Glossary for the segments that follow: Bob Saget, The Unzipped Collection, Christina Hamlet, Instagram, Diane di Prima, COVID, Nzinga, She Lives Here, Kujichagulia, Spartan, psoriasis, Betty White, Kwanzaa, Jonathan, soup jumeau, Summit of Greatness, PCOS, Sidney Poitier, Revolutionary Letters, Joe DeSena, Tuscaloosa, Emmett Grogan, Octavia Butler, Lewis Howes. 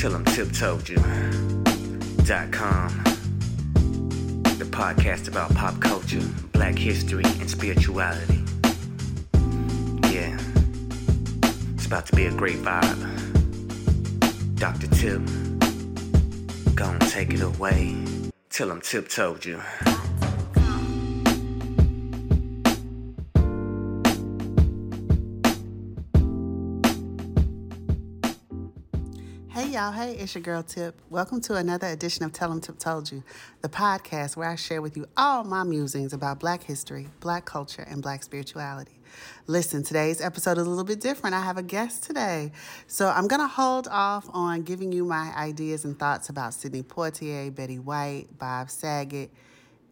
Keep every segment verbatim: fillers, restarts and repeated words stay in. Tillem tip told you dot com, the podcast about pop culture, black history, and spirituality. Yeah, it's about to be a great vibe. Doctor Tip, gonna take it away. Tillem Tip Told You. Y'all, hey, it's your girl Tip. Welcome to another edition of Tillem Tip Told You, the podcast where I share with you all my musings about black history, black culture, and black spirituality. Listen, today's episode is a little bit different. I have a guest today. So I'm going to hold off on giving you my ideas and thoughts about Sidney Poitier, Betty White, Bob Saget,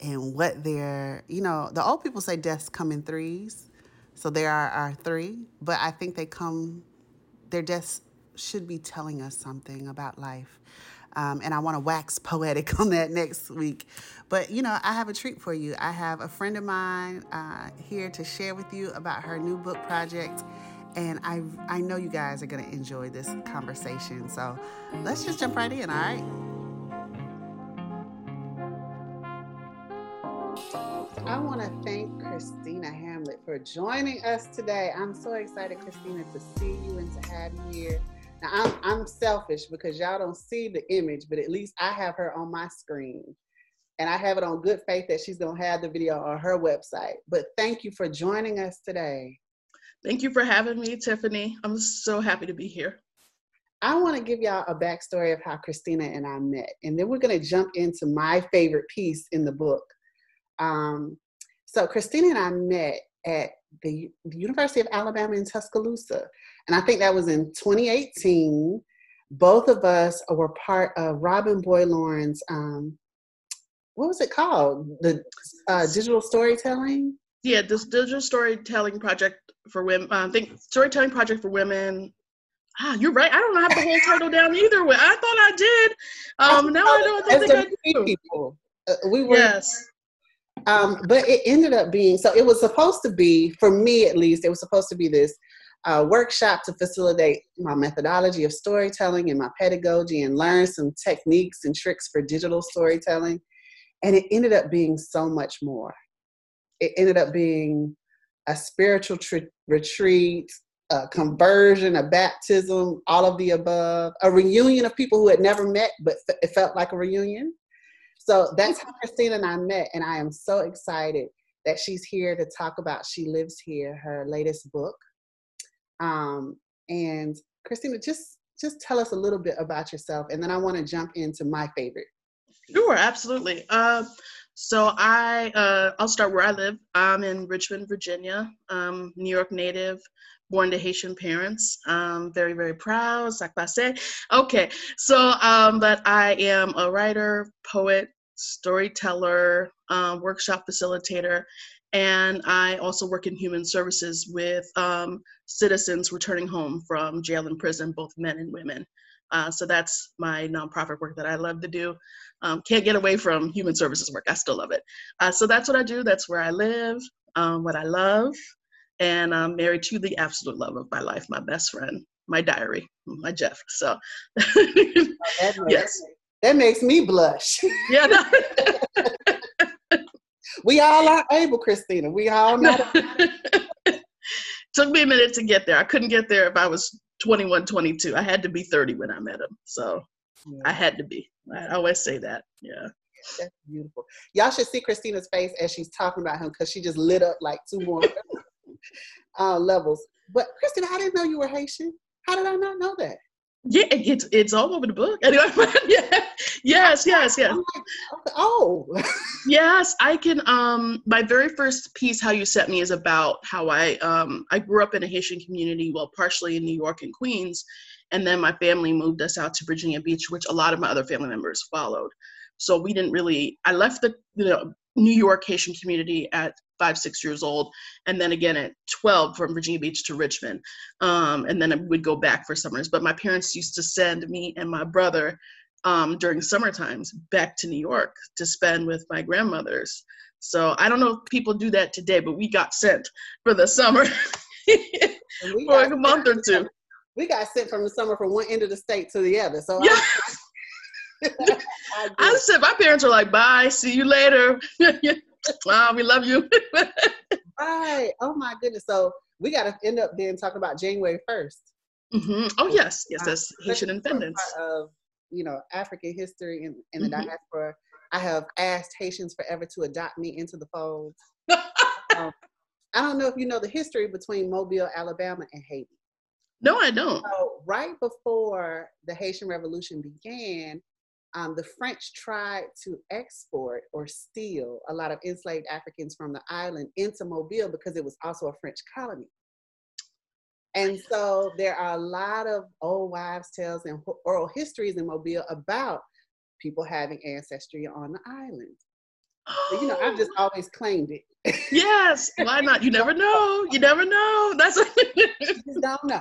and what their, you know, the old people say deaths come in threes. So there are, are three, but I think they come, their deaths should be telling us something about life. Um, and I want to wax poetic on that next week. But, you know, I have a treat for you. I have a friend of mine uh, here to share with you about her new book project. And I I know you guys are going to enjoy this conversation. So let's just jump right in, all right? I want to thank Christina Hamlet for joining us today. I'm so excited, Christina, to see you and to have you here. Now, I'm, I'm selfish because y'all don't see the image, but at least I have her on my screen. And I have it on good faith that she's going to have the video on her website. But thank you for joining us today. Thank you for having me, Tiffany. I'm so happy to be here. I want to give y'all a backstory of how Christina and I met. And then we're going to jump into my favorite piece in the book. Um, so Christina and I met at the, the University of Alabama in Tuscaloosa. And I think that was in twenty eighteen. Both of us were part of Robin Boyd Lauren's, um, what was it called? The uh, digital storytelling? Yeah, this digital storytelling project for women. I uh, think storytelling project for women. Ah, you're right. I don't have the whole title down either way. I thought I did. Um, I now I don't think I do. People. Uh, we were. Yes. Um, but it ended up being, so it was supposed to be, for me at least, it was supposed to be this uh, workshop to facilitate my methodology of storytelling and my pedagogy and learn some techniques and tricks for digital storytelling. And it ended up being so much more. It ended up being a spiritual tr- retreat, a conversion, a baptism, all of the above, a reunion of people who had never met, but f- it felt like a reunion. So that's how Christina and I met, and I am so excited that she's here to talk about She Lives Here, her latest book. Um, and Christina, just just tell us a little bit about yourself, and then I want to jump into my favorite. Sure, absolutely. Uh, so I, uh, I'll start where I live. I'm in Richmond, Virginia, um, New York native, born to Haitian parents. Um, very, very proud. Okay, so um, but I am a writer, poet, storyteller, um, workshop facilitator, and I also work in human services with um, citizens returning home from jail and prison, both men and women. Uh, so that's my nonprofit work that I love to do. Um, can't get away from human services work. I still love it. Uh, so that's what I do. That's where I live, um, what I love, and I'm married to the absolute love of my life, my best friend, my diary, my Jeff. So oh, that makes, yes. That makes me blush. Yeah. No. We all are able, Christina. We all know. Took me a minute to get there. I couldn't get there if I was twenty-one, twenty-two. I had to be thirty when I met him. So yeah. I had to be. I always say that. Yeah. That's beautiful. Y'all should see Christina's face as she's talking about him because she just lit up like two more uh, levels. But Christina, I didn't know you were Haitian. How did I not know that? Yeah, it's it's all over the book. Anyway, yeah. Yes, yes, yes. Oh. Yes, I can. Um, my very first piece, How You Set Me, is about how I um I grew up in a Haitian community, well, partially in New York and Queens, and then my family moved us out to Virginia Beach, which a lot of my other family members followed. So we didn't really. I left the you know New York Haitian community at five, six years old. And then again at twelve from Virginia Beach to Richmond. Um, and then I would go back for summers. But my parents used to send me and my brother um, during summer times back to New York to spend with my grandmothers. So I don't know if people do that today, but we got sent for the summer for a month or two. we got sent from the summer from one end of the state to the other. So yeah. I, I, I said, my parents were like, bye, see you later. Mom, we love you. Right. Oh my goodness. So we got to end up then talking about January first. Mm-hmm. Oh yes, yes, that's uh, Haitian independence. Of, you know, African history and, and the mm-hmm. diaspora. I have asked Haitians forever to adopt me into the fold. um, I don't know if you know the history between Mobile, Alabama, and Haiti. No, I don't. So right before the Haitian Revolution began, um, the French tried to export or steal a lot of enslaved Africans from the island into Mobile because it was also a French colony. And so there are a lot of old wives' tales and oral histories in Mobile about people having ancestry on the island. So, you know, I've just always claimed it. Yes, why not? You never know. You never know. That's a- you just don't know.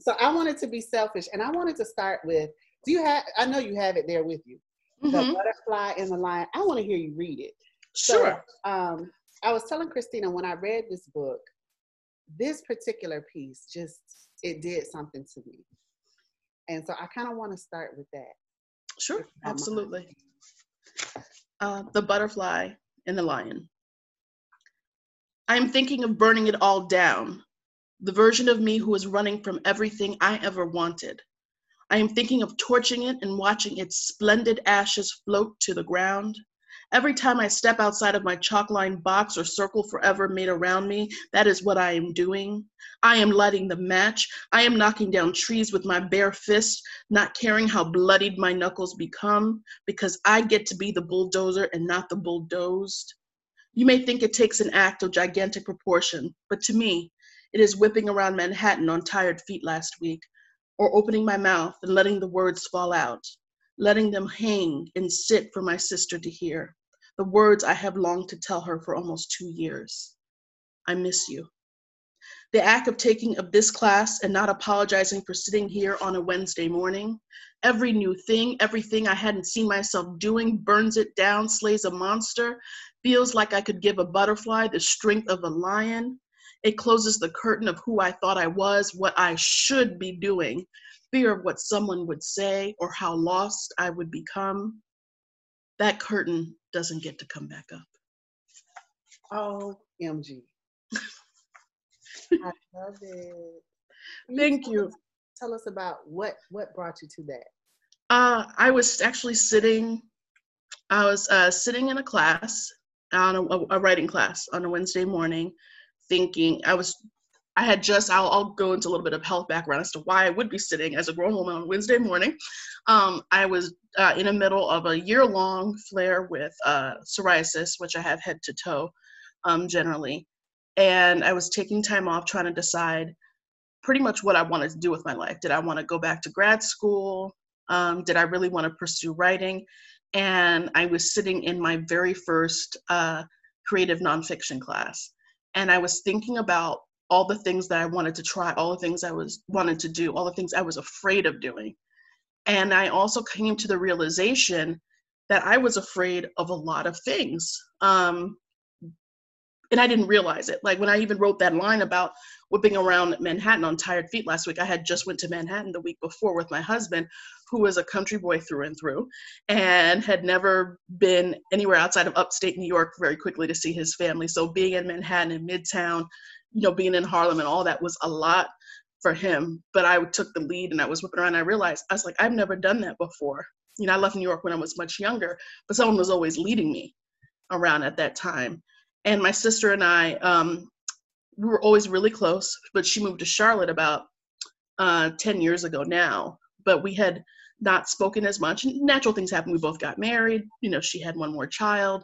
So I wanted to be selfish, and I wanted to start with, do you have, I know you have it there with you, mm-hmm. The Butterfly and the Lion. I want to hear you read it. Sure. So, um, I was telling Christina, when I read this book, this particular piece just, it did something to me. And so I kind of want to start with that. Sure, absolutely. Uh, the Butterfly and the Lion. I am thinking of burning it all down, the version of me who is running from everything I ever wanted. I am thinking of torching it and watching its splendid ashes float to the ground. Every time I step outside of my chalk-lined box or circle forever made around me, that is what I am doing. I am lighting the match. I am knocking down trees with my bare fist, not caring how bloodied my knuckles become, because I get to be the bulldozer and not the bulldozed. You may think it takes an act of gigantic proportion, but to me, it is whipping around Manhattan on tired feet last week, or opening my mouth and letting the words fall out, letting them hang and sit for my sister to hear. The words I have longed to tell her for almost two years. I miss you. The act of taking up this class and not apologizing for sitting here on a Wednesday morning. Every new thing, everything I hadn't seen myself doing, burns it down, slays a monster, feels like I could give a butterfly the strength of a lion. It closes the curtain of who I thought I was, what I should be doing, fear of what someone would say or how lost I would become. That curtain doesn't get to come back up. O M G. I love it. Can Thank you. you. Tell, us, tell us about what, what brought you to that. Uh, I was actually sitting, I was uh, sitting in a class, on a, a writing class on a Wednesday morning, thinking I was, I had just, I'll, I'll go into a little bit of health background as to why I would be sitting as a grown woman on Wednesday morning. Um, I was uh, in the middle of a year-long flare with uh, psoriasis, which I have head to toe um, generally. And I was taking time off trying to decide pretty much what I wanted to do with my life. Did I want to go back to grad school? Um, did I really want to pursue writing? And I was sitting in my very first uh, creative nonfiction class. And I was thinking about all the things that I wanted to try, all the things I was wanted to do, all the things I was afraid of doing. And I also came to the realization that I was afraid of a lot of things. Um, and I didn't realize it. Like when I even wrote that line about whipping around Manhattan on tired feet last week, I had just went to Manhattan the week before with my husband, who was a country boy through and through, and had never been anywhere outside of upstate New York very quickly to see his family. So being in Manhattan in Midtown, you know, being in Harlem and all that was a lot for him, but I took the lead and I was whipping around. And I realized, I was like, I've never done that before. You know, I left New York when I was much younger, but someone was always leading me around at that time. And my sister and I, um, we were always really close, but she moved to Charlotte about uh, ten years ago now, but we had not spoken as much. Natural things happened. We both got married. You know, she had one more child.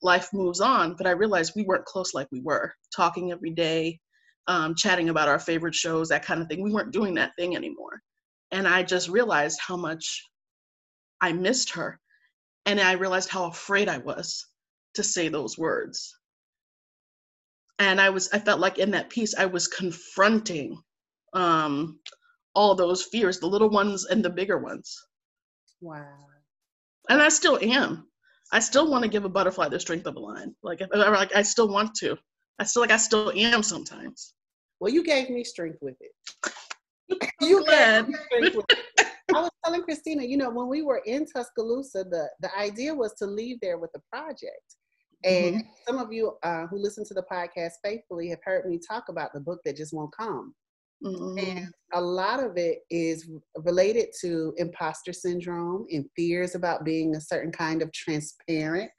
Life moves on, but I realized we weren't close like we were, talking every day, um, chatting about our favorite shows, that kind of thing. We weren't doing that thing anymore. And I just realized how much I missed her. And I realized how afraid I was to say those words. And I was, I felt like in that piece, I was confronting um, all those fears, the little ones and the bigger ones. Wow. And I still am. I still want to give a butterfly the strength of a lion. Like, like I still want to. I still like I still am sometimes. Well, you gave me strength with it. You glad. I was telling Christina, you know, when we were in Tuscaloosa, the, the idea was to leave there with a project. And mm-hmm. some of you uh, who listen to the podcast faithfully have heard me talk about the book that just won't come. Mm-hmm. And a lot of it is related to imposter syndrome and fears about being a certain kind of transparent.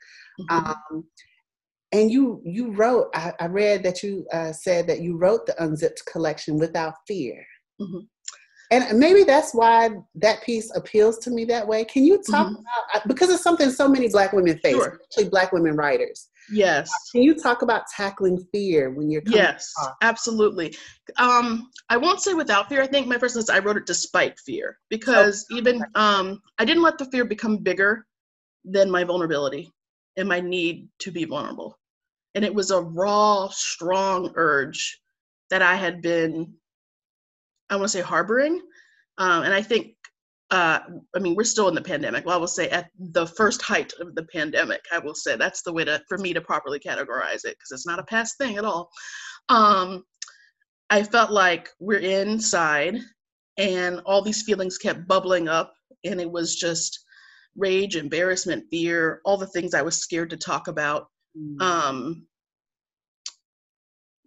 Mm-hmm. Um, and you you wrote, I, I read that you uh, said that you wrote the Unzipped collection without fear. Mm-hmm. And maybe that's why that piece appeals to me that way. Can you talk mm-hmm. about, because it's something so many Black women face, sure. especially Black women writers. Yes. Can you talk about tackling fear when you're coming Yes, off? absolutely. Um, I won't say without fear. I think my first instance, I wrote it despite fear, because oh, even okay. um, I didn't let the fear become bigger than my vulnerability and my need to be vulnerable. And it was a raw, strong urge that I had been I want to say harboring. Um, and I think, uh, I mean, we're still in the pandemic. Well, I will say at the first height of the pandemic, I will say that's the way to, for me to properly categorize it, because it's not a past thing at all. Um, I felt like we're inside and all these feelings kept bubbling up, and it was just rage, embarrassment, fear, all the things I was scared to talk about. Mm. Um,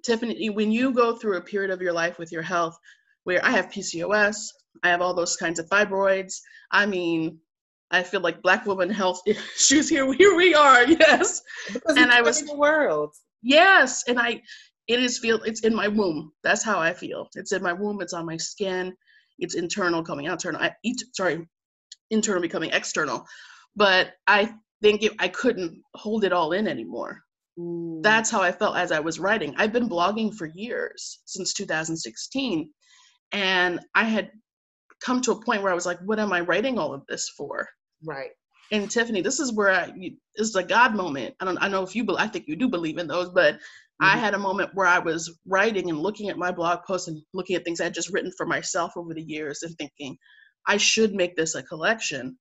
Tiffany, when you go through a period of your life with your health, where I have P C O S, I have all those kinds of fibroids. I mean, I feel like Black woman health issues here. Here we are, yes. Because and I was in the world. Yes, and I, it is feel. It's in my womb. That's how I feel. It's in my womb. It's on my skin. It's internal coming out. Internal. I eat. Sorry, internal becoming external. But I think it, I couldn't hold it all in anymore. Ooh. That's how I felt as I was writing. I've been blogging for years, since two thousand sixteen. And I had come to a point where I was like, what am I writing all of this for? Right. And Tiffany, this is where I, this is a God moment. I don't, I know if you, I think you do believe in those, but mm-hmm. I had a moment where I was writing and looking at my blog posts and looking at things I had just written for myself over the years and thinking, I should make this a collection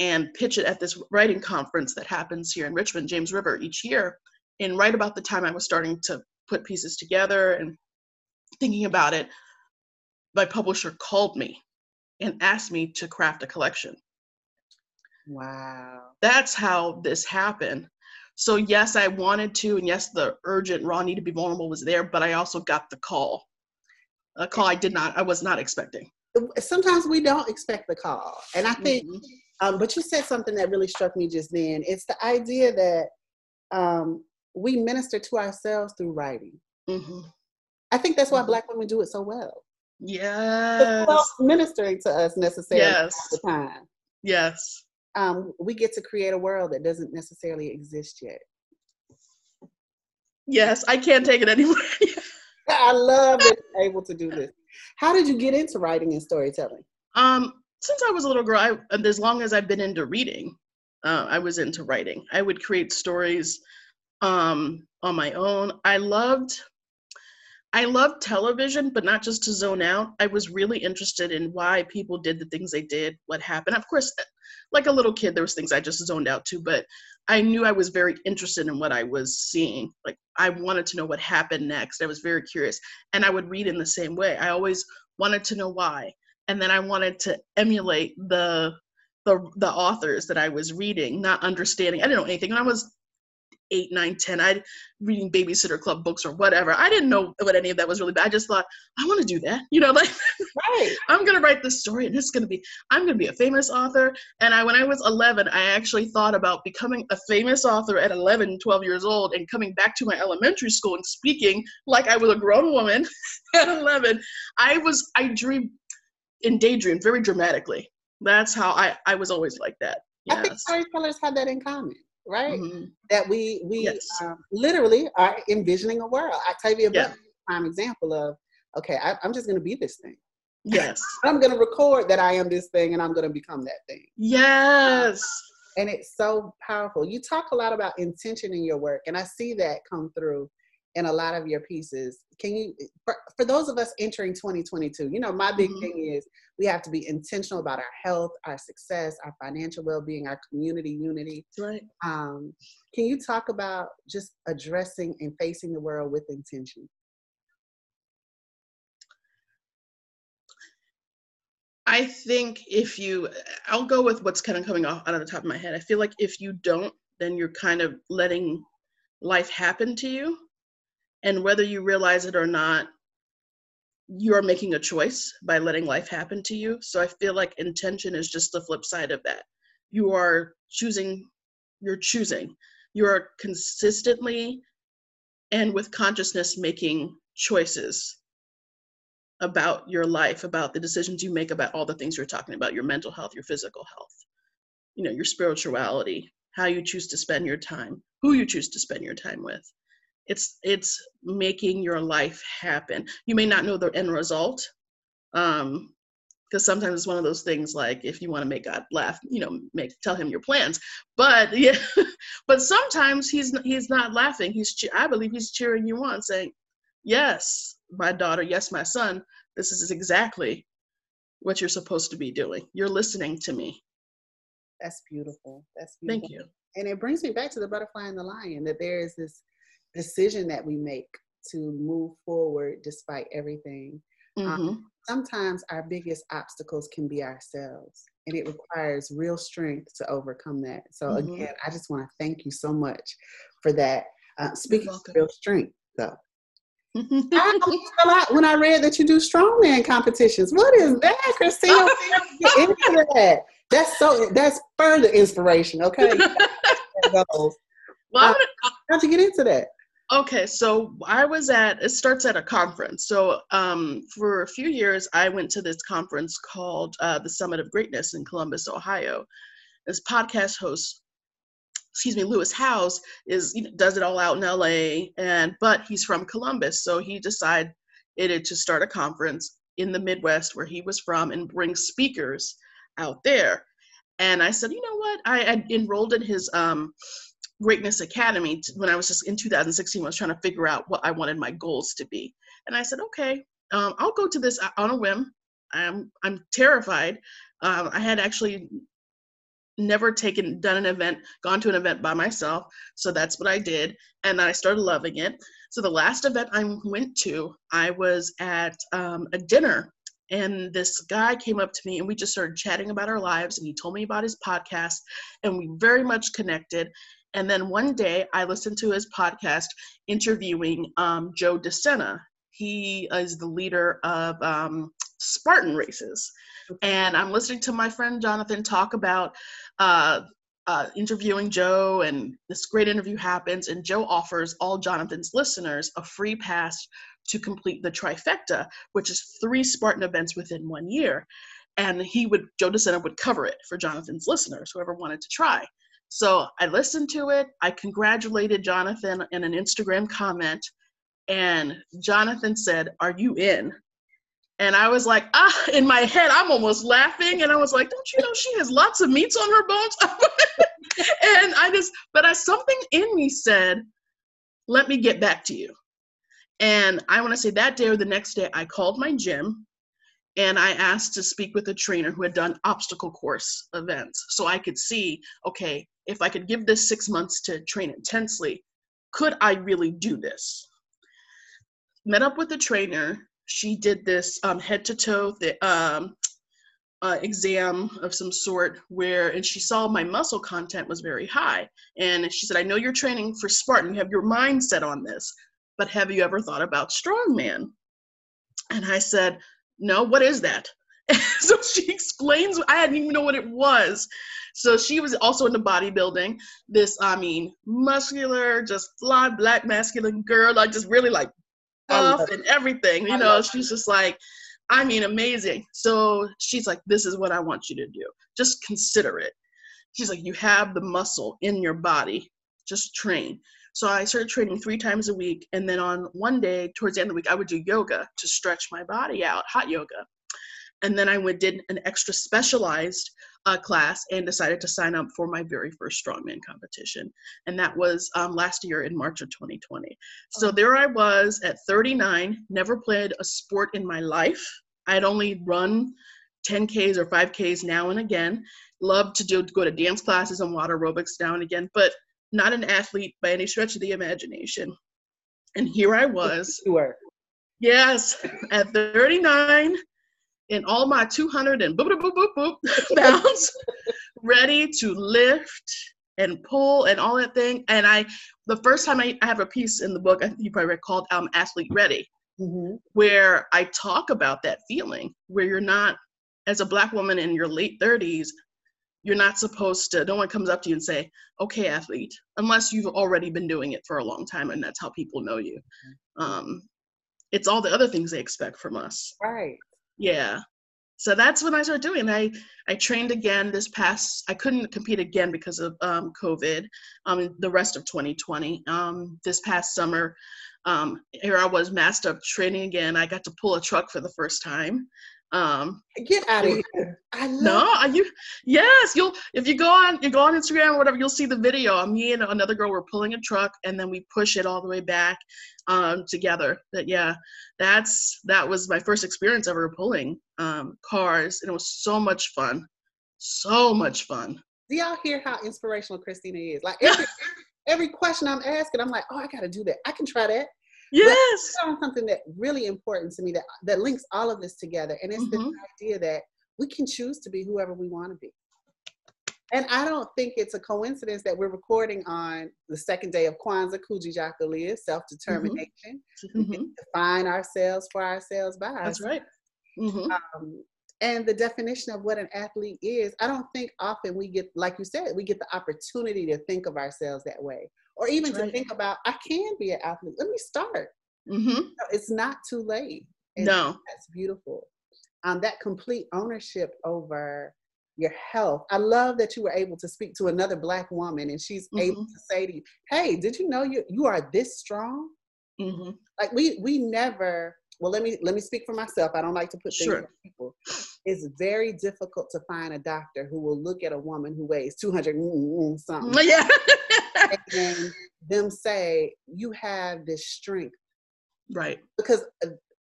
and pitch it at this writing conference that happens here in Richmond, James River, each year. And right about the time I was starting to put pieces together and thinking about it, my publisher called me and asked me to craft a collection. Wow. That's how this happened. So yes, I wanted to, and yes, the urgent raw need to be vulnerable was there, but I also got the call. A call I did not, I was not expecting. Sometimes we don't expect the call. And I think, mm-hmm. um, but you said something that really struck me just then. It's the idea that um, we minister to ourselves through writing. Mm-hmm. I think that's why mm-hmm. Black women do it so well. Yes. Well, ministering to us necessarily yes. all the time. Yes. Um, we get to create a world that doesn't necessarily exist yet. Yes, I can't take it anymore. I love that you're able to do this. How did you get into writing and storytelling? Um, since I was a little girl, I, as long as I've been into reading, uh, I was into writing. I would create stories um, on my own. I loved I loved television, but not just to zone out. I was really interested in why people did the things they did, what happened. Of course, like a little kid, there was things I just zoned out to, but I knew I was very interested in what I was seeing. Like I wanted to know what happened next. I was very curious, and I would read in the same way. I always wanted to know why. And then I wanted to emulate the, the, the authors that I was reading, not understanding. I didn't know anything. When I was eight, nine, ten, I'd reading Babysitter Club books or whatever. I didn't know what any of that was really, but I just thought, I want to do that. You know, like, right. I'm going to write this story and it's going to be, I'm going to be a famous author. And I, when I was eleven, I actually thought about becoming a famous author at eleven, twelve years old and coming back to my elementary school and speaking like I was a grown woman at eleven. I was, I dreamed and daydreamed very dramatically. That's how I, I was always like that. Yes. I think storytellers have that in common. Right, mm-hmm. that we we yes. um, literally are envisioning a world. Octavia Butler, yeah. prime example of okay, I, I'm just going to be this thing. Yes, I'm going to record that I am this thing, and I'm going to become that thing. Yes, um, and it's so powerful. You talk a lot about intention in your work, and I see that come through in a lot of your pieces. Can you, for, for those of us entering twenty twenty-two, you know, my big mm-hmm. thing is we have to be intentional about our health, our success, our financial well-being, our community unity. Right. Um, can you talk about just addressing and facing the world with intention? I think if you, I'll go with what's kind of coming off out of the top of my head. I feel like if you don't, then you're kind of letting life happen to you. And whether you realize it or not, you are making a choice by letting life happen to you. So I feel like intention is just the flip side of that. You are choosing, you're choosing. You are consistently and with consciousness making choices about your life, about the decisions you make, about all the things you're talking about, your mental health, your physical health, you know, your spirituality, how you choose to spend your time, who you choose to spend your time with. It's it's making your life happen. You may not know the end result, um, because sometimes it's one of those things like, if you want to make God laugh, you know, make tell him your plans. But yeah, but sometimes he's he's not laughing. He's I believe he's cheering you on, saying, "Yes, my daughter, yes, my son, this is exactly what you're supposed to be doing. You're listening to me." That's beautiful. That's beautiful. Thank you. And it brings me back to the butterfly and the lion, that there is this decision that we make to move forward despite everything. Mm-hmm. Um, sometimes our biggest obstacles can be ourselves, and it requires real strength to overcome that. So mm-hmm. again, I just want to thank you so much for that. Uh, speaking of real strength, though. I, when I read that you do strongman competitions, what is that, Christina? Get into that. That's so. That's further inspiration. Okay. Well, uh, how'd you get into that? Okay, so I was at. It starts at a conference. So um, for a few years, I went to this conference called uh, the Summit of Greatness in Columbus, Ohio. This podcast host, excuse me, Lewis Howes is you know, does it all out in L A, and but he's from Columbus, so he decided to start a conference in the Midwest where he was from and bring speakers out there. And I said, you know what? I had enrolled in his um, Greatness Academy when I was just in two thousand sixteen. I was trying to figure out what I wanted my goals to be, and I said, okay, um, I'll go to this on a whim. I'm I'm terrified. Um, I had actually never taken, done an event, gone to an event by myself. So that's what I did. And I started loving it. So the last event I went to, I was at um, a dinner, and this guy came up to me and we just started chatting about our lives. And he told me about his podcast, and we very much connected. And then one day I listened to his podcast interviewing um, Joe DeSena. He is the leader of um, Spartan races. And I'm listening to my friend Jonathan talk about uh, uh, interviewing Joe, and this great interview happens, and Joe offers all Jonathan's listeners a free pass to complete the trifecta, which is three Spartan events within one year. And he would, Joe DeSena would cover it for Jonathan's listeners, whoever wanted to try. So I listened to it. I congratulated Jonathan in an Instagram comment, and Jonathan said, "Are you in?" And I was like, ah, in my head, I'm almost laughing. And I was like, don't you know she has lots of meats on her bones? And I just, but I, something in me said, let me get back to you. And I want to say that day or the next day, I called my gym and I asked to speak with a trainer who had done obstacle course events. So I could see, okay, if I could give this six months to train intensely, could I really do this? Met up with the trainer. She did this um, head to toe th- um, uh, exam of some sort where, and she saw my muscle content was very high. And she said, I know you're training for Spartan, you have your mindset on this, but have you ever thought about strongman? And I said, no, what is that? And so she explains, I didn't even know what it was. So she was also into bodybuilding, this, I mean, muscular, just blonde, black, masculine girl, like just really like, and everything, you know, she's just like, I mean, amazing. So she's like, this is what I want you to do. Just consider it. She's like, you have the muscle in your body. Just train. So I started training three times a week. And then on one day, towards the end of the week, I would do yoga to stretch my body out, hot yoga. And then I went, did an extra specialized uh, class and decided to sign up for my very first strongman competition. And that was um, last year in March of twenty twenty. So there I was at thirty-nine, never played a sport in my life. I had only run ten Ks or five Ks now and again. Loved to do, go to dance classes and water aerobics now and again, but not an athlete by any stretch of the imagination. And here I was. You were. Yes, at thirty-nine. in all my two hundred and boop, boop, boop, boop, boop pounds, ready to lift and pull and all that thing. And I, the first time I, I have a piece in the book, I think you probably read, called "I'm Athlete Ready," mm-hmm. where I talk about that feeling where you're not, as a Black woman in your late thirties, you're not supposed to, no one comes up to you and say, okay, athlete, unless you've already been doing it for a long time and that's how people know you. Um, it's all the other things they expect from us. Right. Yeah. So that's what I started doing. I, I trained again this past, I couldn't compete again because of um, COVID, um, the rest of twenty twenty. Um, this past summer, um, here I was masked up training again. I got to pull a truck for the first time. Um, Get out of here. I love no, are you, yes, you'll, if you go on, you go on Instagram or whatever, you'll see the video. Me and another girl were pulling a truck and then we push it all the way back, um, together. But yeah, that's, that was my first experience ever pulling, um, cars. And it was so much fun. So much fun. Do y'all hear how inspirational Christina is? Like every, every question I'm asking, I'm like, oh, I got to do that. I can try that. Yes. But something that really important to me that, that links all of this together. And it's mm-hmm. the idea that we can choose to be whoever we want to be. And I don't think it's a coincidence that we're recording on the second day of Kwanzaa, Kujichagulia, self-determination. Mm-hmm. We can define ourselves for ourselves by ourselves. That's right. Mm-hmm. Um, and the definition of what an athlete is, I don't think often we get, like you said, we get the opportunity to think of ourselves that way. Or even That's to right. think about, I can be an athlete. Let me start. Mm-hmm. No, it's not too late. And no. That's beautiful. Um, that complete ownership over your health. I love that you were able to speak to another Black woman and she's mm-hmm. able to say to you, hey, did you know you, you are this strong? Mm-hmm. Like we we never, well, let me let me speak for myself. I don't like to put things sure. on people. It's very difficult to find a doctor who will look at a woman who weighs two hundred mm, mm, something. Yeah. And them say, you have this strength. Right. Because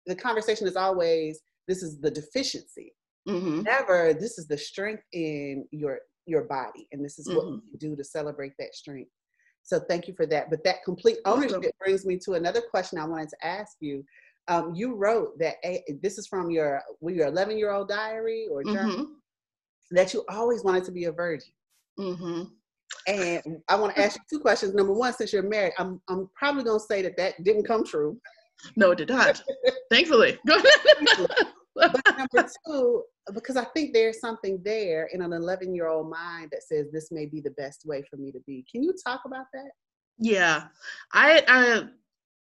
the conversation is always, this is the deficiency. Mm-hmm. Never, this is the strength in your your body. And this is mm-hmm. what we can do to celebrate that strength. So thank you for that. But that complete ownership mm-hmm. brings me to another question I wanted to ask you. Um, you wrote that, a, this is from your, well, your eleven-year-old diary or journal, mm-hmm. that you always wanted to be a virgin. Mm-hmm. And I want to ask you two questions. Number one, since you're married, I'm I'm probably going to say that that didn't come true. No, it did not. Thankfully. But number two, because I think there's something there in an eleven-year-old mind that says this may be the best way for me to be. Can you talk about that? Yeah. I, I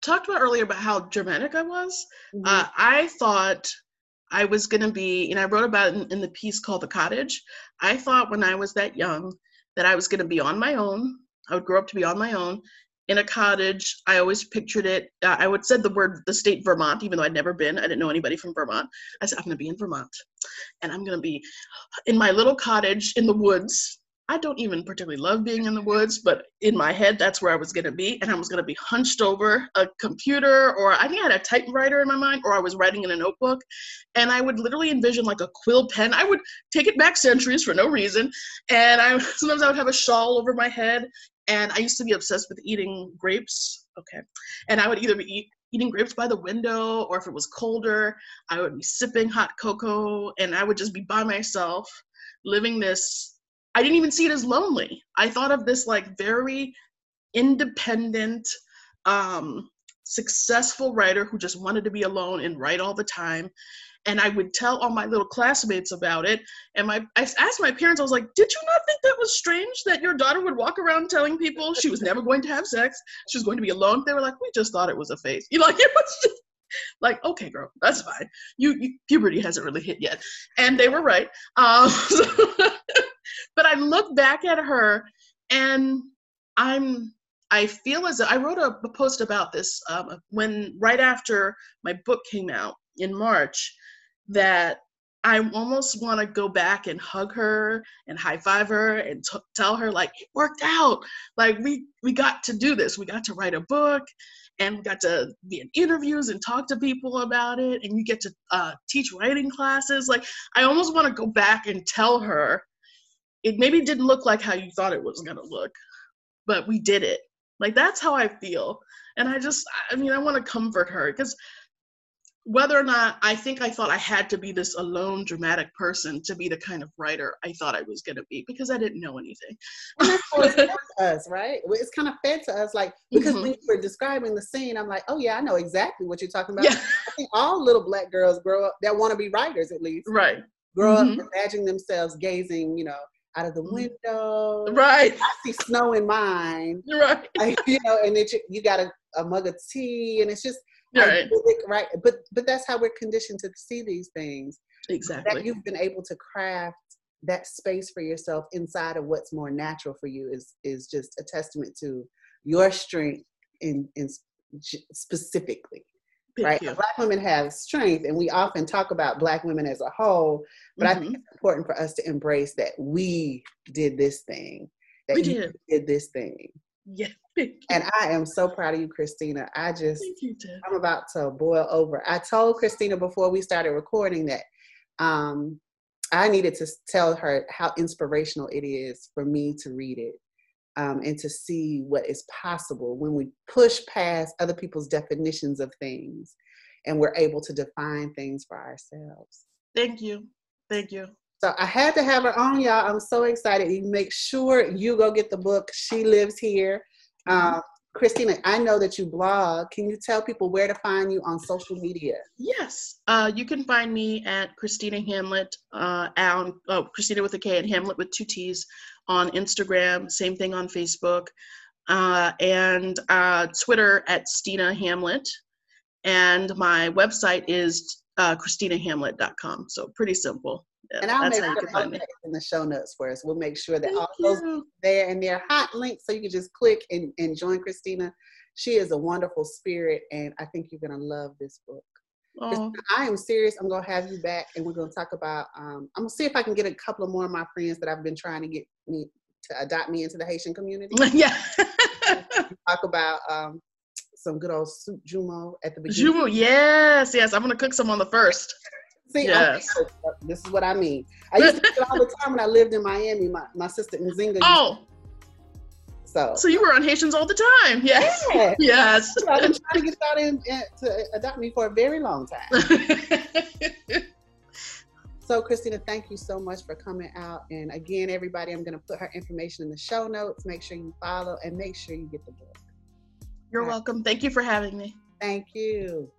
talked about earlier about how dramatic I was. Mm-hmm. Uh, I thought I was going to be, and I wrote about it in, in the piece called The Cottage. I thought when I was that young, that I was going to be on my own. I would grow up to be on my own in a cottage. I always pictured it. Uh, I would said the word, the state Vermont, even though I'd never been, I didn't know anybody from Vermont. I said, I'm going to be in Vermont and I'm going to be in my little cottage in the woods. I don't even particularly love being in the woods, but in my head, that's where I was going to be. And I was going to be hunched over a computer, or I think I had a typewriter in my mind, or I was writing in a notebook. And I would literally envision like a quill pen. I would take it back centuries for no reason. And I sometimes I would have a shawl over my head. And I used to be obsessed with eating grapes. Okay. And I would either be eat, eating grapes by the window, or if it was colder, I would be sipping hot cocoa. And I would just be by myself living this. I didn't even see it as lonely. I thought of this like very independent, um, successful writer who just wanted to be alone and write all the time. And I would tell all my little classmates about it. And my, I asked my parents, I was like, did you not think that was strange that your daughter would walk around telling people she was never going to have sex? She was going to be alone. They were like, we just thought it was a phase. You know, like it was just like, okay, girl, that's fine. You, you puberty hasn't really hit yet. And they were right. Um, so But I look back at her and I'm, I feel as though, I wrote a, a post about this um, when, right after my book came out in March, that I almost want to go back and hug her and high five her and t- tell her like, it worked out. Like we, we got to do this. We got to write a book and we got to be in interviews and talk to people about it. And you get to uh, teach writing classes. Like I almost want to go back and tell her, it maybe didn't look like how you thought it was going to look, but we did it. Like, that's how I feel. And I just, I mean, I want to comfort her because whether or not, I think I thought I had to be this alone, dramatic person to be the kind of writer I thought I was going to be, because I didn't know anything. And that's what it's fed to us, right? It's kind of fed to us, like, because mm-hmm. when you were describing the scene, I'm like, oh yeah, I know exactly what you're talking about. Yeah. I think all little Black girls grow up, that want to be writers at least. Right. Grow mm-hmm. up imagining themselves gazing, you know, out of the window. Right. I see snow in mine. Right. Like, you know, and it, you got a, a mug of tea, and it's just, right. right. But but that's how we're conditioned to see these things. Exactly. That you've been able to craft that space for yourself inside of what's more natural for you is is just a testament to your strength in in specifically. Thank right. You. Black women have strength, and we often talk about Black women as a whole, but mm-hmm. I think it's important for us to embrace that we did this thing. That we did. did this thing. Yeah. And I am so proud of you, Christina. I just, you, I'm about to boil over. I told Christina before we started recording that um, I needed to tell her how inspirational it is for me to read it um, and to see what is possible when we push past other people's definitions of things and we're able to define things for ourselves. Thank you. Thank you. So I had to have her on, y'all. I'm so excited. You make sure you go get the book, She Lives Here. Uh, Christina, I know that you blog. Can you tell people where to find you on social media? Yes. Uh, you can find me at Christina Hamlet, uh, on, oh, Christina with a K and Hamlet with two T's on Instagram. Same thing on Facebook. Uh, and uh, Twitter at Stina Hamlet. And my website is uh, christina hamlet dot com. So pretty simple. Yeah, and I'll make sure to put in the show notes for us. We'll make sure that Thank all those you. there and they're hot links, so you can just click and, and join Christina. She is a wonderful spirit, and I think you're gonna love this book. Oh. I am serious. I'm gonna have you back, and we're gonna talk about. Um, I'm gonna see if I can get a couple of more of my friends that I've been trying to get me to adopt me into the Haitian community. Yeah. Talk about. Um, some good old soup jumeau at the beginning. Jumeau, yes, yes. I'm gonna cook some on the first. See, yes. This is what I mean. I used to do it all the time when I lived in Miami. My, my sister Nzinga. Oh. So. So you were on Haitians all the time. Yes. Yeah. Yes. I've been trying to get out in, in, to adopt me for a very long time. So Christina, thank you so much for coming out. And again, everybody, I'm going to put her information in the show notes. Make sure you follow and make sure you get the book. You're all welcome. Right. Thank you for having me. Thank you.